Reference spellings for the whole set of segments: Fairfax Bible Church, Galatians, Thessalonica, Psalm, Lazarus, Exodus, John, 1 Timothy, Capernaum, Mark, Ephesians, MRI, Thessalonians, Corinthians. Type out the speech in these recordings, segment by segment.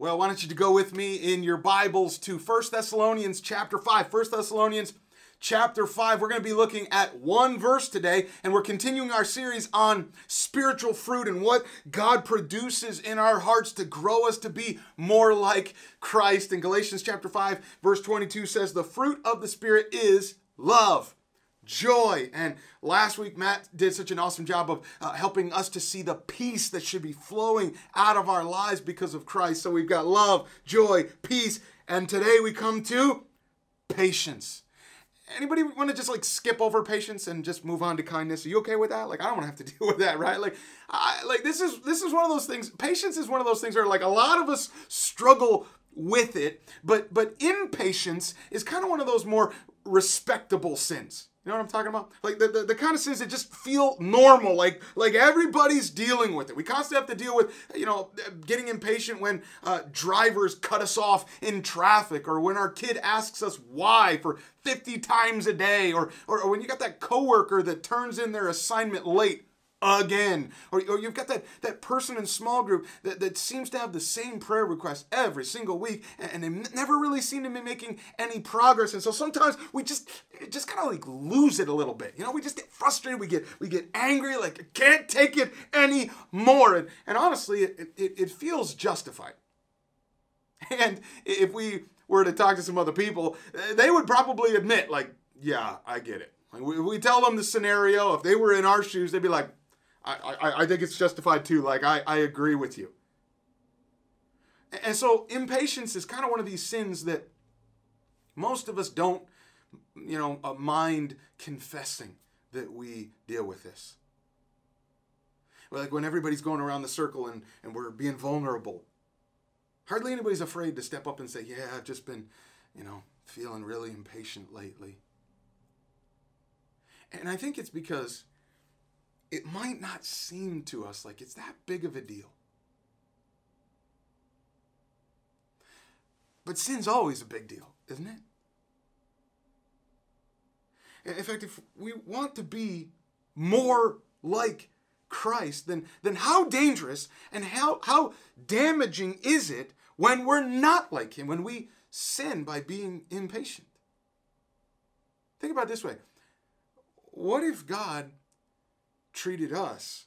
Well, why don't you go with me in your Bibles to 1 Thessalonians chapter 5. 1 Thessalonians chapter 5. We're going to be looking at one verse today, and we're continuing our series on spiritual fruit and what God produces in our hearts to grow us to be more like Christ. And Galatians chapter 5, verse 22 says, "The fruit of the Spirit is love, joy." And last week, Matt did such an awesome job of helping us to see the peace that should be flowing out of our lives because of Christ. So we've got love, joy, peace, and today we come to patience. Anybody want to just skip over patience and just move on to kindness? Are you okay with that? I don't want to have to deal with that, right? This is one of those things. Patience is one of those things where a lot of us struggle with it, but impatience is kind of one of those more respectable sins. You know what I'm talking about? The kind of sins that just feel normal, like everybody's dealing with it. We constantly have to deal with, getting impatient when drivers cut us off in traffic, or when our kid asks us why for 50 times a day, or when you got that coworker that turns in their assignment late again, or you've got that person in small group that seems to have the same prayer request every single week, and they never really seem to be making any progress. And so sometimes we just kind of lose it a little bit. We just get frustrated, we get angry, can't take it anymore. And honestly, it feels justified. And if we were to talk to some other people, they would probably admit, yeah, I get it. We tell them the scenario. If they were in our shoes, they'd be like, I think it's justified too. I agree with you. And so impatience is kind of one of these sins that most of us don't, mind confessing that we deal with this. When everybody's going around the circle and we're being vulnerable, hardly anybody's afraid to step up and say, yeah, I've just been, feeling really impatient lately. And I think it's because it might not seem to us like it's that big of a deal. But sin's always a big deal, isn't it? In fact, if we want to be more like Christ, then how dangerous and how damaging is it when we're not like him, when we sin by being impatient? Think about it this way. What if God treated us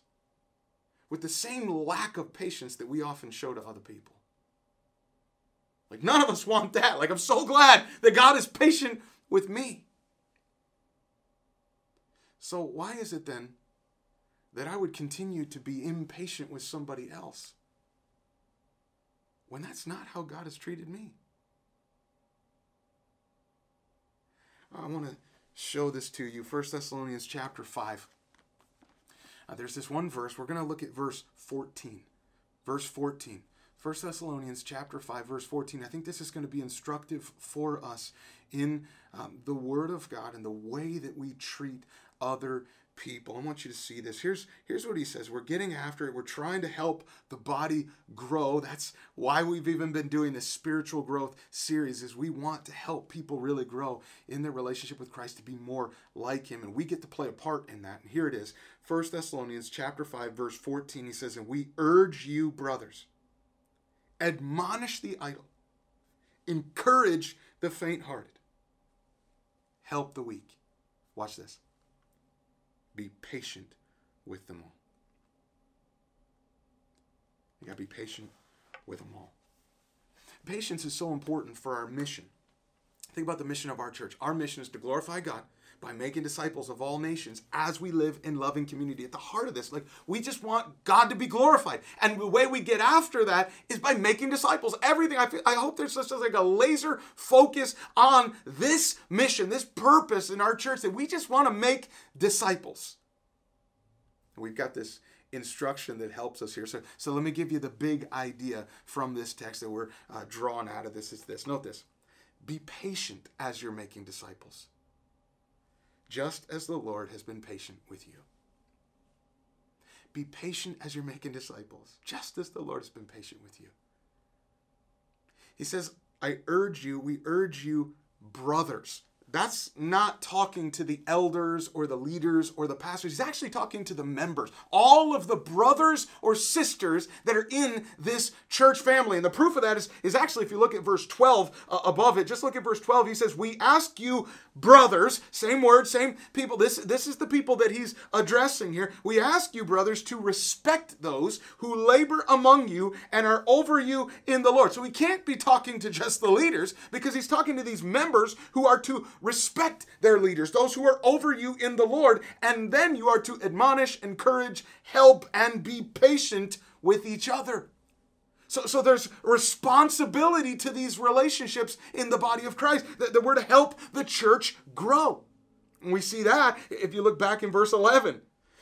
with the same lack of patience that we often show to other people? None of us want that. I'm so glad that God is patient with me. So why is it then that I would continue to be impatient with somebody else when that's not how God has treated me? I want to show this to you. 1 Thessalonians chapter 5. There's this one verse. We're going to look at verse 14. Verse 14. 1 Thessalonians chapter 5, verse 14. I think this is going to be instructive for us in the Word of God and the way that we treat other people. I want you to see this. Here's what he says. We're getting after it. We're trying to help the body grow. That's why we've even been doing this spiritual growth series, is we want to help people really grow in their relationship with Christ to be more like him. And we get to play a part in that. And here it is. 1 Thessalonians chapter 5, verse 14, he says, "And we urge you, brothers, admonish the idle, encourage the faint-hearted, help the weak." Watch this. "Be patient with them all." You got to be patient with them all. Patience is so important for our mission. Think about the mission of our church. Our mission is to glorify God by making disciples of all nations as we live in loving community. At the heart of this, we just want God to be glorified. And the way we get after that is by making disciples. Everything, I hope there's just a laser focus on this mission, this purpose in our church, that we just want to make disciples. And we've got this instruction that helps us here. So let me give you the big idea from this text that we're drawing out of this is this. Note this. Be patient as you're making disciples, just as the Lord has been patient with you. Be patient as you're making disciples, just as the Lord has been patient with you. He says, we urge you, brothers. That's not talking to the elders or the leaders or the pastors. He's actually talking to the members, all of the brothers or sisters that are in this church family. And the proof of that is actually, if you look at verse 12 above it, just look at verse 12. He says, we ask you, brothers, same word, same people. This is the people that he's addressing here. We ask you, brothers, to respect those who labor among you and are over you in the Lord. So he can't be talking to just the leaders, because he's talking to these members who are to respect their leaders, those who are over you in the Lord, and then you are to admonish, encourage, help, and be patient with each other. So there's responsibility to these relationships in the body of Christ, that we're to help the church grow. And we see that if you look back in verse 11.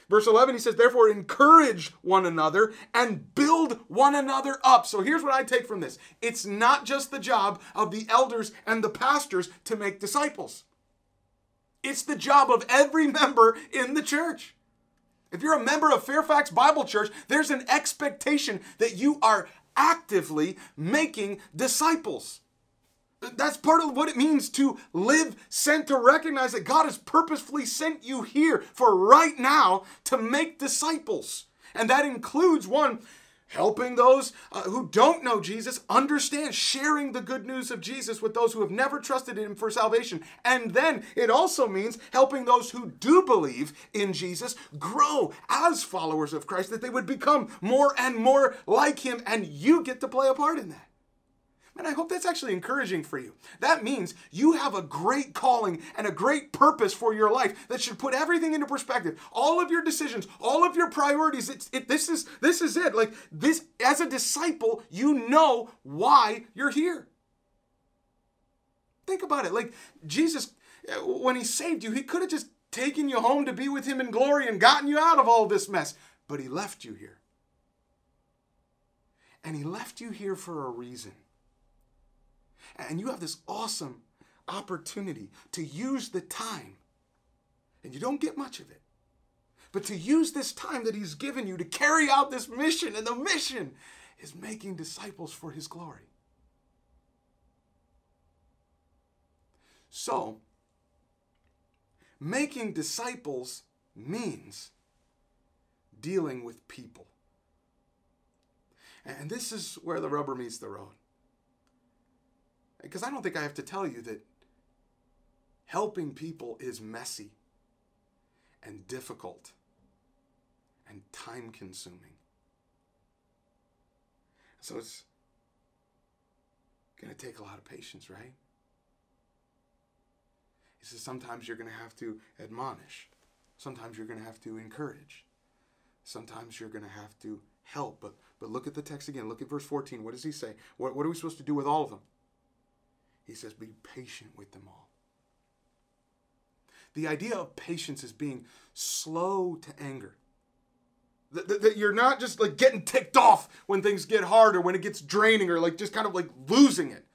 Verse 11, he says, therefore, encourage one another and build one another up. So here's what I take from this. It's not just the job of the elders and the pastors to make disciples. It's the job of every member in the church. If you're a member of Fairfax Bible Church, there's an expectation that you are actively making disciples. That's part of what it means to live sent, to recognize that God has purposefully sent you here for right now to make disciples. And that includes, one, helping those who don't know Jesus understand, sharing the good news of Jesus with those who have never trusted him for salvation. And then it also means helping those who do believe in Jesus grow as followers of Christ, that they would become more and more like him, and you get to play a part in that. And I hope that's actually encouraging for you. That means you have a great calling and a great purpose for your life that should put everything into perspective. All of your decisions, all of your priorities, this is it. Like this, as a disciple, you know why you're here. Think about it. Like Jesus, when he saved you, he could have just taken you home to be with him in glory and gotten you out of all this mess. But he left you here. And he left you here for a reason. And you have this awesome opportunity to use the time, and you don't get much of it, but to use this time that he's given you to carry out this mission, and the mission is making disciples for his glory. So, making disciples means dealing with people. And this is where the rubber meets the road. Because I don't think I have to tell you that helping people is messy and difficult and time-consuming. So it's going to take a lot of patience, right? He says sometimes you're going to have to admonish. Sometimes you're going to have to encourage. Sometimes you're going to have to help. But look at the text again. Look at verse 14. What does he say? What are we supposed to do with all of them? He says, be patient with them all. The idea of patience is being slow to anger. That you're not just like getting ticked off when things get hard or when it gets draining or like just kind of like losing it.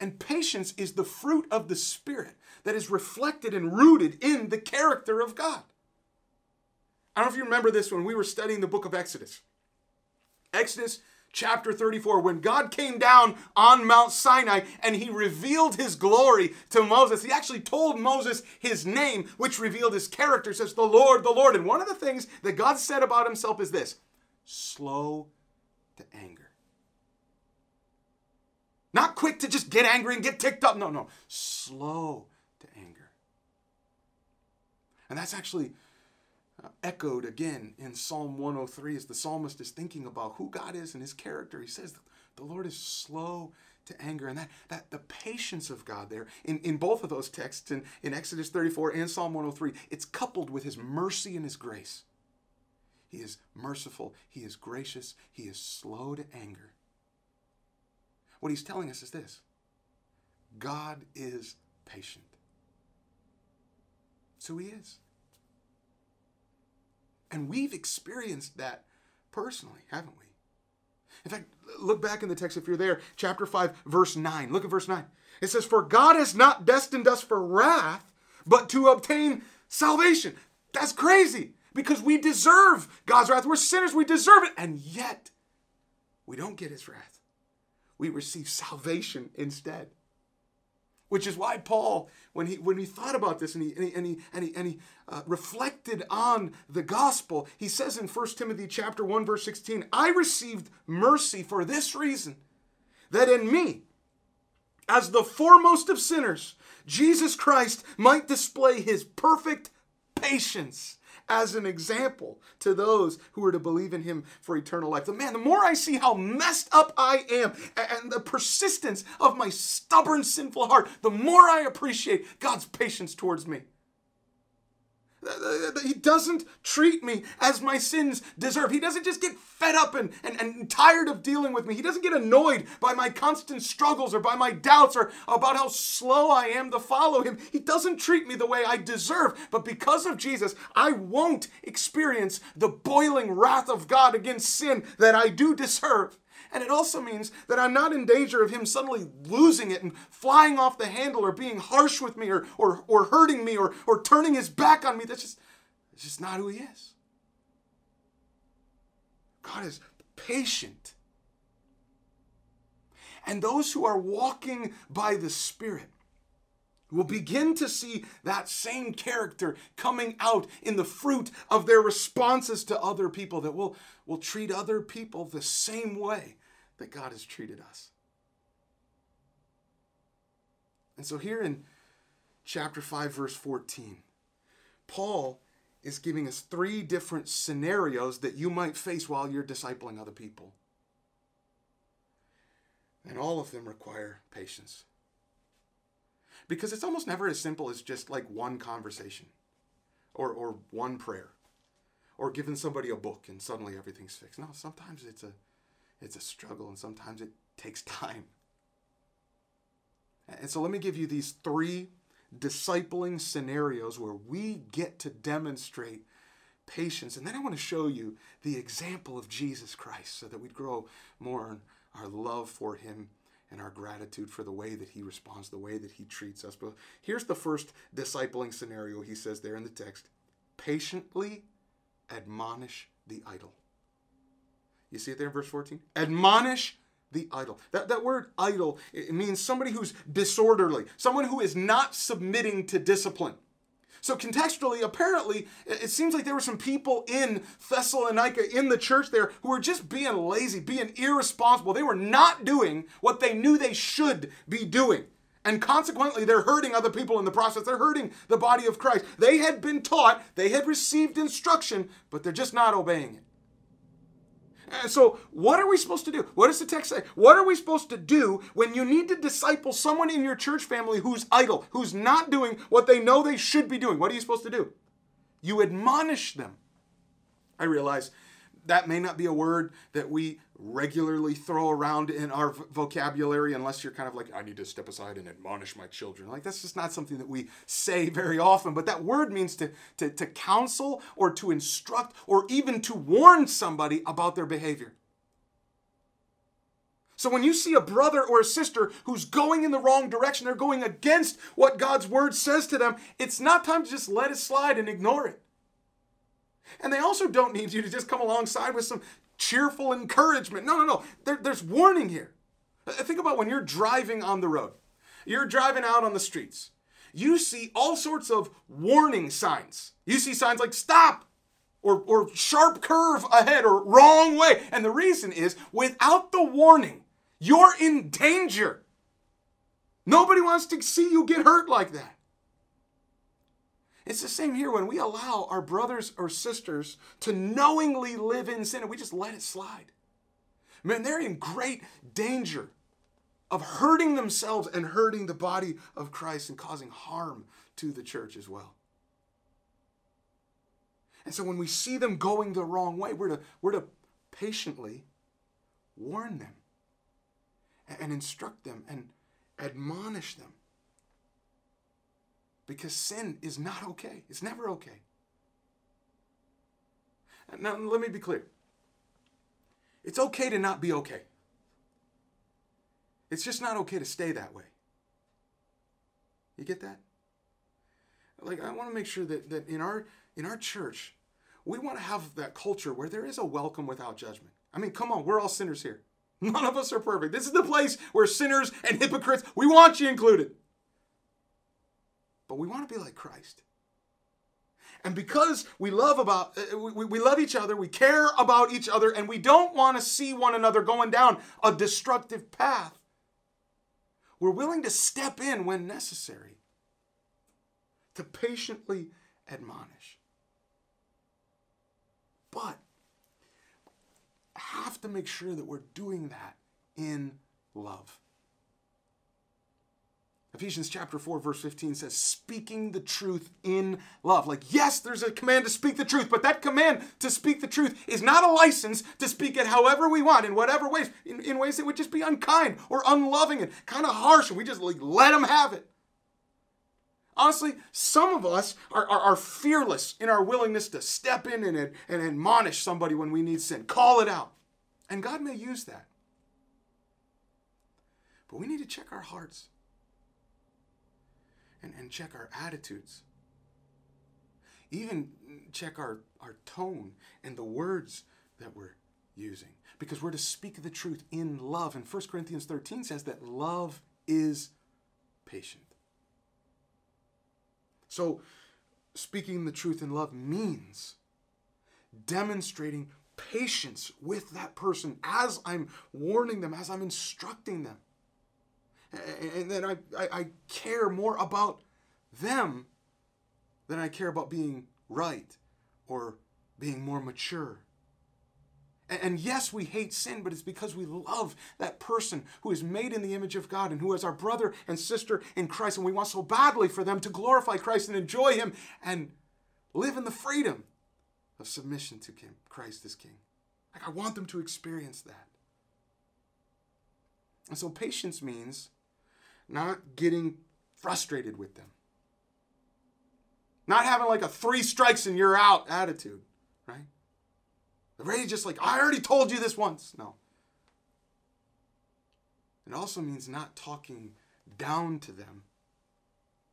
And patience is the fruit of the Spirit that is reflected and rooted in the character of God. I don't know if you remember this when we were studying the book of Exodus. Exodus Chapter 34, when God came down on Mount Sinai and he revealed his glory to Moses, he actually told Moses his name, which revealed his character, says the Lord, the Lord. And one of the things that God said about himself is this: slow to anger. Not quick to just get angry and get ticked up. No, slow to anger. And that's actually echoed again in Psalm 103 as the psalmist is thinking about who God is and his character. He says the Lord is slow to anger, and that the patience of God there in both of those texts, in Exodus 34 and Psalm 103, it's coupled with his mercy and his grace. He is merciful, he is gracious, he is slow to anger. What he's telling us is this: God is patient. So he is. And we've experienced that personally, haven't we? In fact, look back in the text if you're there, chapter 5, verse 9. Look at verse 9. It says, for God has not destined us for wrath, but to obtain salvation. That's crazy, because we deserve God's wrath. We're sinners, we deserve it. And yet, we don't get his wrath. We receive salvation instead. Which is why Paul, when he thought about this and he reflected on the gospel, he says in 1 Timothy chapter 1, verse 16, I received mercy for this reason, that in me, as the foremost of sinners, Jesus Christ might display his perfect patience as an example to those who are to believe in him for eternal life. Man, the more I see how messed up I am and the persistence of my stubborn, sinful heart, the more I appreciate God's patience towards me. He doesn't treat me as my sins deserve. He doesn't just get fed up and tired of dealing with me. He doesn't get annoyed by my constant struggles or by my doubts or about how slow I am to follow him. He doesn't treat me the way I deserve. But because of Jesus, I won't experience the boiling wrath of God against sin that I do deserve. And it also means that I'm not in danger of him suddenly losing it and flying off the handle or being harsh with me or hurting me or turning his back on me. That's just not who he is. God is patient. And those who are walking by the Spirit will begin to see that same character coming out in the fruit of their responses to other people, that we'll treat other people the same way that God has treated us. And so here in chapter 5, verse 14, Paul is giving us three different scenarios that you might face while you're discipling other people. And all of them require patience. Because it's almost never as simple as just like one conversation or one prayer or giving somebody a book and suddenly everything's fixed. No, sometimes it's a struggle and sometimes it takes time. And so let me give you these three discipling scenarios where we get to demonstrate patience. And then I want to show you the example of Jesus Christ so that we'd grow more in our love for him and our gratitude for the way that he responds, the way that he treats us. But here's the first discipling scenario he says there in the text. Patiently admonish the idle. You see it there in verse 14? Admonish the idle. That word idle, it means somebody who's disorderly, someone who is not submitting to discipline. So contextually, apparently, it seems like there were some people in Thessalonica, in the church there, who were just being lazy, being irresponsible. They were not doing what they knew they should be doing. And consequently, they're hurting other people in the process. They're hurting the body of Christ. They had been taught, they had received instruction, but they're just not obeying it. And so what are we supposed to do? What does the text say? What are we supposed to do when you need to disciple someone in your church family who's idle, who's not doing what they know they should be doing? What are you supposed to do? You admonish them. I realize that may not be a word that we regularly throw around in our vocabulary unless you're kind of like, I need to step aside and admonish my children. Like, that's just not something that we say very often. But that word means to counsel or to instruct or even to warn somebody about their behavior. So when you see a brother or a sister who's going in the wrong direction, they're going against what God's word says to them, it's not time to just let it slide and ignore it. And they also don't need you to just come alongside with some cheerful encouragement. No. There's warning here. Think about when you're driving on the road. You're driving out on the streets. You see all sorts of warning signs. You see signs like stop or sharp curve ahead or wrong way. And the reason is without the warning, you're in danger. Nobody wants to see you get hurt like that. It's the same here when we allow our brothers or sisters to knowingly live in sin and we just let it slide. Man, they're in great danger of hurting themselves and hurting the body of Christ and causing harm to the church as well. And so when we see them going the wrong way, we're to patiently warn them and instruct them and admonish them. Because sin is not okay. It's never okay. Now, let me be clear. It's okay to not be okay. It's just not okay to stay that way. You get that? Like, I want to make sure that in our church, we want to have that culture where there is a welcome without judgment. I mean, come on, we're all sinners here. None of us are perfect. This is the place where sinners and hypocrites, we want you included. but we want to be like Christ. And because we love each other, we care about each other, and we don't want to see one another going down a destructive path, we're willing to step in when necessary to patiently admonish. But I have to make sure that we're doing that in love. Ephesians chapter 4, verse 15 says, speaking the truth in love. Like, yes, there's a command to speak the truth, but that command to speak the truth is not a license to speak it however we want, in whatever ways, in ways that would just be unkind or unloving and kind of harsh, and we just like, let them have it. Honestly, some of us are fearless in our willingness to step in and admonish somebody when we need sin. Call it out. And God may use that. But we need to check our hearts. And check our attitudes. Even check our tone and the words that we're using. Because we're to speak the truth in love. And 1 Corinthians 13 says that love is patient. So speaking the truth in love means demonstrating patience with that person as I'm warning them, as I'm instructing them. And then I care more about them than I care about being right or being more mature. And yes, we hate sin, but it's because we love that person who is made in the image of God and who is our brother and sister in Christ. And we want so badly for them to glorify Christ and enjoy Him and live in the freedom of submission to Him, Christ as King. Like, I want them to experience that. And so patience means not getting frustrated with them. Not having like a 3 strikes and you're out attitude, right? Already just like, I already told you this once. No. It also means not talking down to them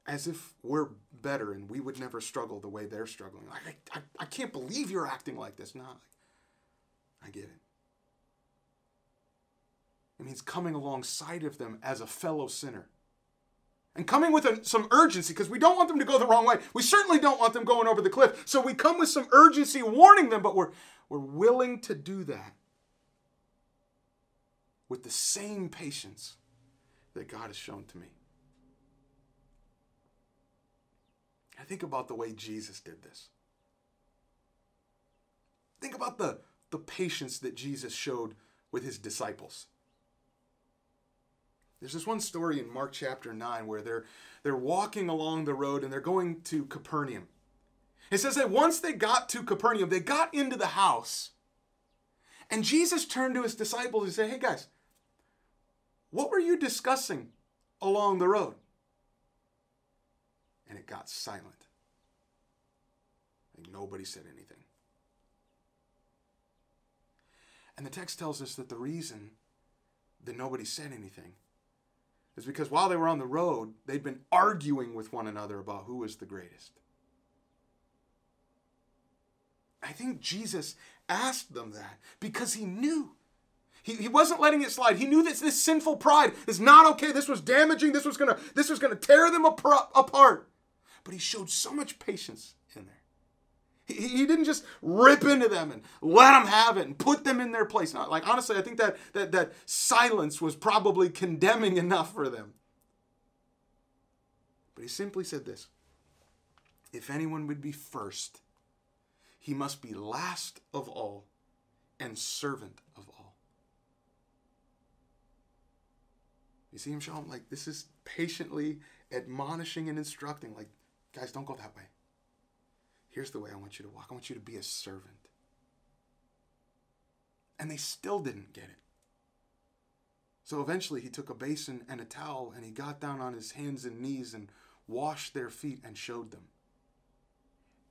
as if we're better and we would never struggle the way they're struggling. Like, I can't believe you're acting like this. No, I get it. It means coming alongside of them as a fellow sinner. And coming with some urgency, because we don't want them to go the wrong way. We certainly don't want them going over the cliff. So we come with some urgency, warning them, but we're willing to do that with the same patience that God has shown to me. I think about the way Jesus did this. Think about the patience that Jesus showed with His disciples. There's this one story in Mark chapter 9 where they're walking along the road and they're going to Capernaum. It says that once they got to Capernaum, they got into the house, and Jesus turned to His disciples and said, hey guys, what were you discussing along the road? And it got silent. Like, nobody said anything. And the text tells us that the reason that nobody said anything is because while they were on the road, they'd been arguing with one another about who was the greatest. I think Jesus asked them that because He knew. He wasn't letting it slide. He knew that this sinful pride is not okay. This was damaging. This was gonna tear them apart. But He showed so much patience in there. He didn't just rip into them and let them have it and put them in their place. No, like, honestly, I think that silence was probably condemning enough for them. But He simply said this: if anyone would be first, he must be last of all and servant of all. You see Him showing, like, this is patiently admonishing and instructing. Like, guys, don't go that way. Here's the way I want you to walk. I want you to be a servant. And they still didn't get it. So eventually He took a basin and a towel and He got down on His hands and knees and washed their feet and showed them.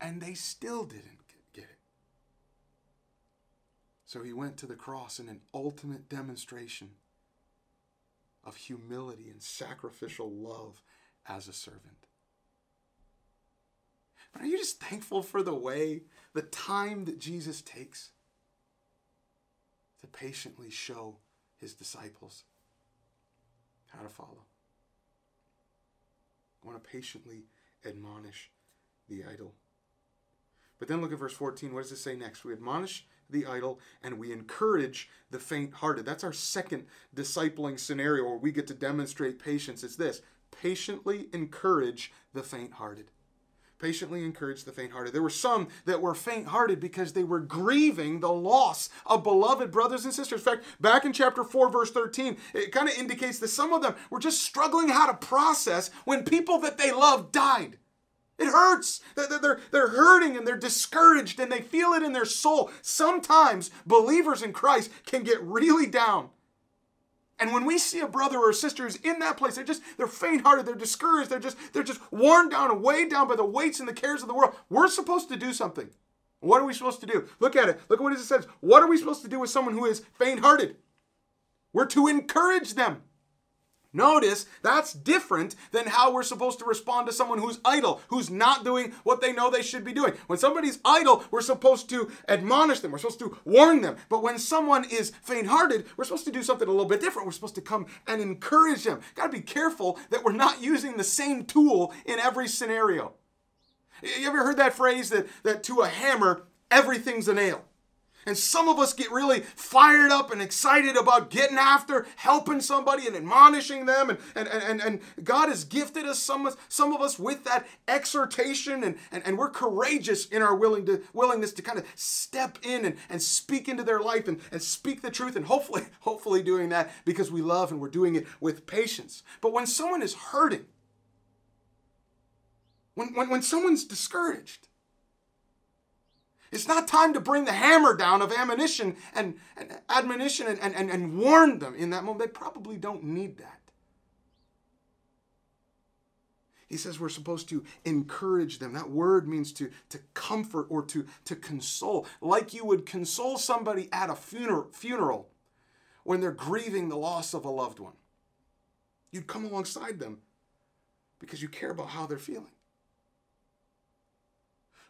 And they still didn't get it. So He went to the cross in an ultimate demonstration of humility and sacrificial love as a servant. But are you just thankful for the way, the time that Jesus takes to patiently show His disciples how to follow? I want to patiently admonish the idle. But then look at verse 14. What does it say next? We admonish the idle and we encourage the faint-hearted. That's our second discipling scenario where we get to demonstrate patience. It's this: patiently encourage the faint-hearted. Patiently encourage the faint-hearted. There were some that were faint-hearted because they were grieving the loss of beloved brothers and sisters. In fact, back in chapter 4, verse 13, it kind of indicates that some of them were just struggling how to process when people that they loved died. It hurts. They're hurting and they're discouraged and they feel it in their soul. Sometimes believers in Christ can get really down. And when we see a brother or a sister who's in that place, they're faint-hearted, they're discouraged, they're just worn down and weighed down by the weights and the cares of the world. We're supposed to do something. What are we supposed to do? Look at it. Look at what it says. What are we supposed to do with someone who is faint-hearted? We're to encourage them. Notice, that's different than how we're supposed to respond to someone who's idle, who's not doing what they know they should be doing. When somebody's idle, we're supposed to admonish them. We're supposed to warn them. But when someone is faint-hearted, we're supposed to do something a little bit different. We're supposed to come and encourage them. Got to be careful that we're not using the same tool in every scenario. You ever heard that phrase that to a hammer, everything's a nail? And some of us get really fired up and excited about getting after, helping somebody and admonishing them. And God has gifted us, some of us, with that exhortation. And we're courageous in our willingness to kind of step in and speak into their life and speak the truth. And hopefully doing that because we love and we're doing it with patience. But when someone is hurting, when someone's discouraged, it's not time to bring the hammer down of admonition and warn them in that moment. They probably don't need that. He says we're supposed to encourage them. That word means to comfort or to console. Like you would console somebody at a funeral when they're grieving the loss of a loved one. You'd come alongside them because you care about how they're feeling.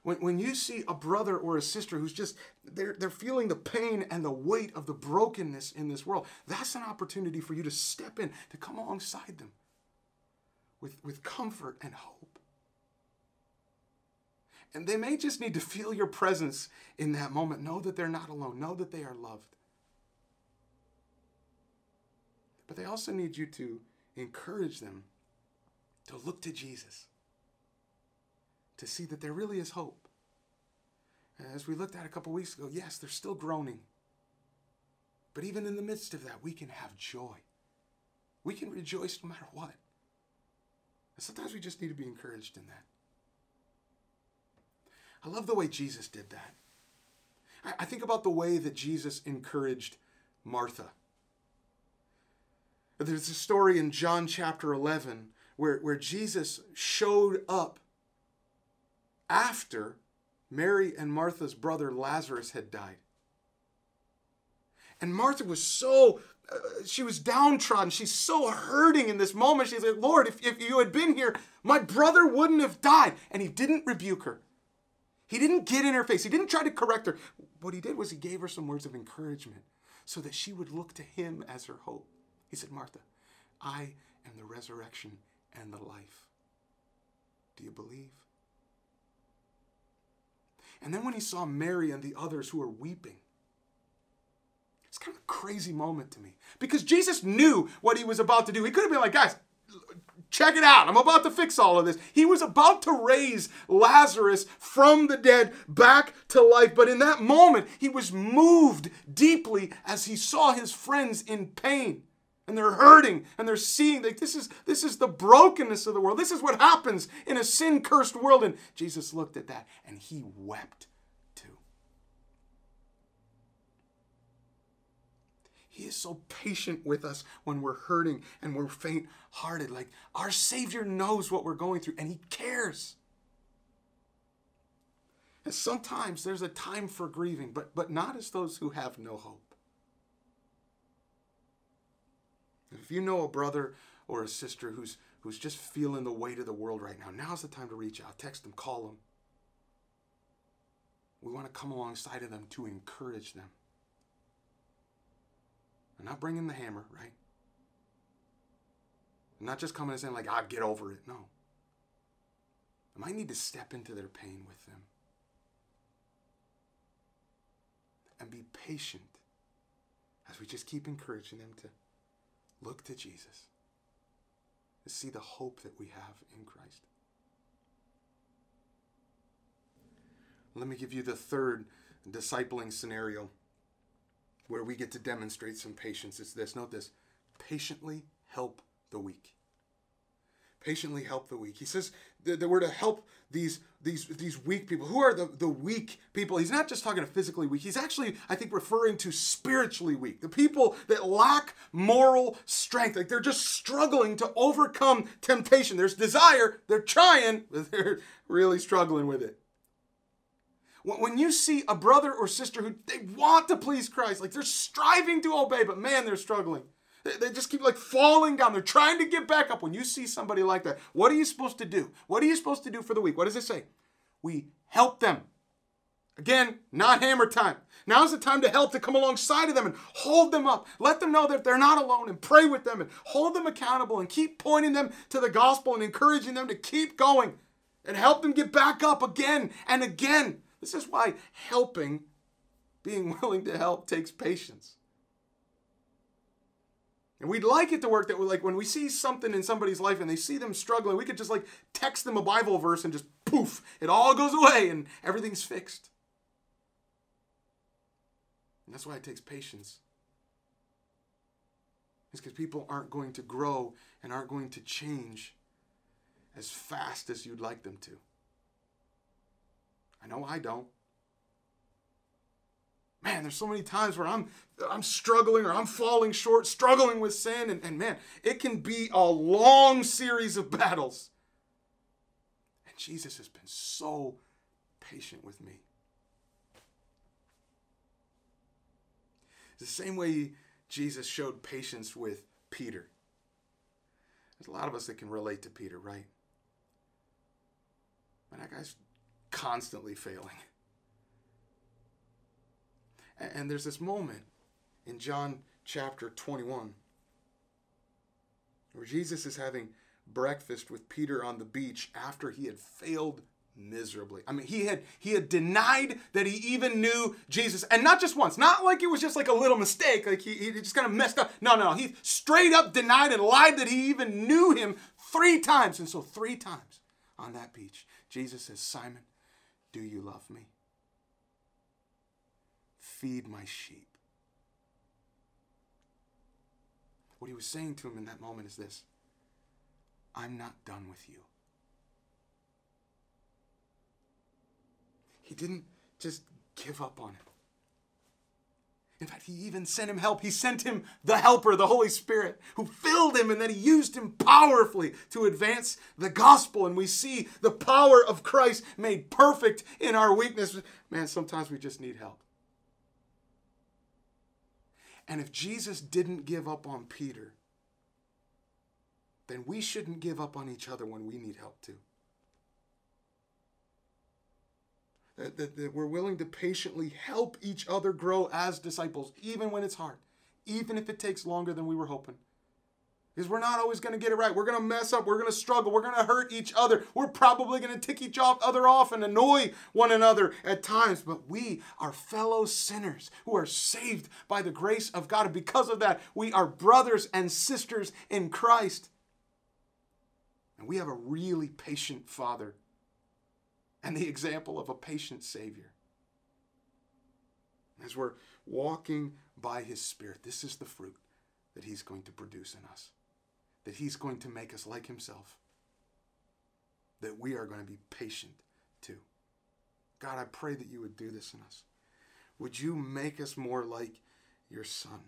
When you see a brother or a sister who's just, they're feeling the pain and the weight of the brokenness in this world, that's an opportunity for you to step in, to come alongside them with comfort and hope. And they may just need to feel your presence in that moment. Know that they're not alone. Know that they are loved. But they also need you to encourage them to look to Jesus, to see that there really is hope. And as we looked at a couple weeks ago, yes, they're still groaning. But even in the midst of that, we can have joy. We can rejoice no matter what. And sometimes we just need to be encouraged in that. I love the way Jesus did that. I think about the way that Jesus encouraged Martha. There's a story in John chapter 11 where Jesus showed up after Mary and Martha's brother Lazarus had died. And Martha was she was downtrodden. She's so hurting in this moment. She's like, Lord, if you had been here, my brother wouldn't have died. And he didn't rebuke her. He didn't get in her face. He didn't try to correct her. What he did was he gave her some words of encouragement so that she would look to him as her hope. He said, Martha, I am the resurrection and the life. Do you believe? And then when he saw Mary and the others who were weeping, it's kind of a crazy moment to me because Jesus knew what he was about to do. He could have been like, guys, check it out. I'm about to fix all of this. He was about to raise Lazarus from the dead back to life. But in that moment, he was moved deeply as he saw his friends in pain. And they're hurting and they're seeing that this is the brokenness of the world. This is what happens in a sin-cursed world. And Jesus looked at that and he wept too. He is so patient with us when we're hurting and we're faint-hearted. Like our Savior knows what we're going through and he cares. And sometimes there's a time for grieving, but not as those who have no hope. If you know a brother or a sister who's just feeling the weight of the world right now, now's the time to reach out. Text them, call them. We want to come alongside of them to encourage them. I'm not bringing the hammer, right? I'm not just coming and saying like, "Ah, get over it." No. I need to step into their pain with them and be patient as we just keep encouraging them to look to Jesus, to see the hope that we have in Christ. Let me give you the third discipling scenario where we get to demonstrate some patience. It's this. Note this. Patiently help the weak. Patiently help the weak. He says that we're to help these weak people. Who are the weak people? He's not just talking to physically weak. He's actually, I think, referring to spiritually weak. The people that lack moral strength. Like they're just struggling to overcome temptation. There's desire. They're trying, but they're really struggling with it. When you see a brother or sister who they want to please Christ, like they're striving to obey, but man, they're struggling. They just keep like falling down. They're trying to get back up. When you see somebody like that, what are you supposed to do? What are you supposed to do for the weak? What does it say? We help them. Again, not hammer time. Now's the time to help, to come alongside of them and hold them up. Let them know that they're not alone and pray with them and hold them accountable and keep pointing them to the gospel and encouraging them to keep going and help them get back up again and again. This is why helping, being willing to help, takes patience. And we'd like it to work that we're like when we see something in somebody's life and they see them struggling, we could just like text them a Bible verse and just poof, it all goes away and everything's fixed. And that's why it takes patience. It's because people aren't going to grow and aren't going to change as fast as you'd like them to. I know I don't. Man, there's so many times where I'm struggling or I'm falling short, struggling with sin. And man, it can be a long series of battles. And Jesus has been so patient with me. It's the same way Jesus showed patience with Peter. There's a lot of us that can relate to Peter, right? Man, that guy's constantly failing. And there's this moment in John chapter 21 where Jesus is having breakfast with Peter on the beach after he had failed miserably. I mean, he had denied that he even knew Jesus. And not just once. Not like it was just like a little mistake. Like he just kind of messed up. No. He straight up denied and lied that he even knew him 3 times. And so 3 times on that beach, Jesus says, Simon, do you love me? Feed my sheep. What he was saying to him in that moment is this: I'm not done with you. He didn't just give up on him. In fact, he even sent him help. He sent him the helper, the Holy Spirit, who filled him and then he used him powerfully to advance the gospel. And we see the power of Christ made perfect in our weakness. Man, sometimes we just need help. And if Jesus didn't give up on Peter, then we shouldn't give up on each other when we need help too. That we're willing to patiently help each other grow as disciples, even when it's hard, even if it takes longer than we were hoping. Because we're not always going to get it right. We're going to mess up. We're going to struggle. We're going to hurt each other. We're probably going to tick each other off and annoy one another at times. But we are fellow sinners who are saved by the grace of God. And because of that, we are brothers and sisters in Christ. And we have a really patient Father and the example of a patient Savior. As we're walking by His Spirit, this is the fruit that He's going to produce in us. That He's going to make us like Himself. That we are going to be patient too. God, I pray that you would do this in us. Would you make us more like your Son?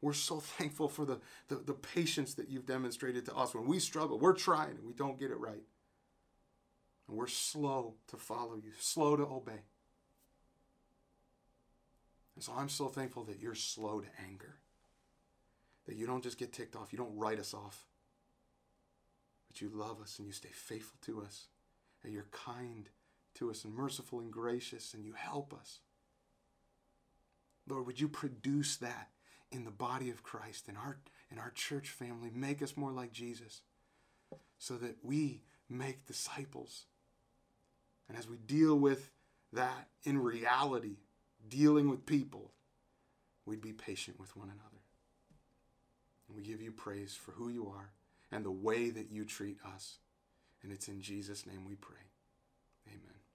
We're so thankful for the patience that you've demonstrated to us. When we struggle, we're trying and we don't get it right. And we're slow to follow you, slow to obey. And so I'm so thankful that you're slow to anger. That you don't just get ticked off. You don't write us off. But you love us and you stay faithful to us. And you're kind to us and merciful and gracious. And you help us. Lord, would you produce that in the body of Christ, in our church family. Make us more like Jesus so that we make disciples. And as we deal with that in reality, dealing with people, we'd be patient with one another. And we give you praise for who you are and the way that you treat us. And it's in Jesus' name we pray. Amen.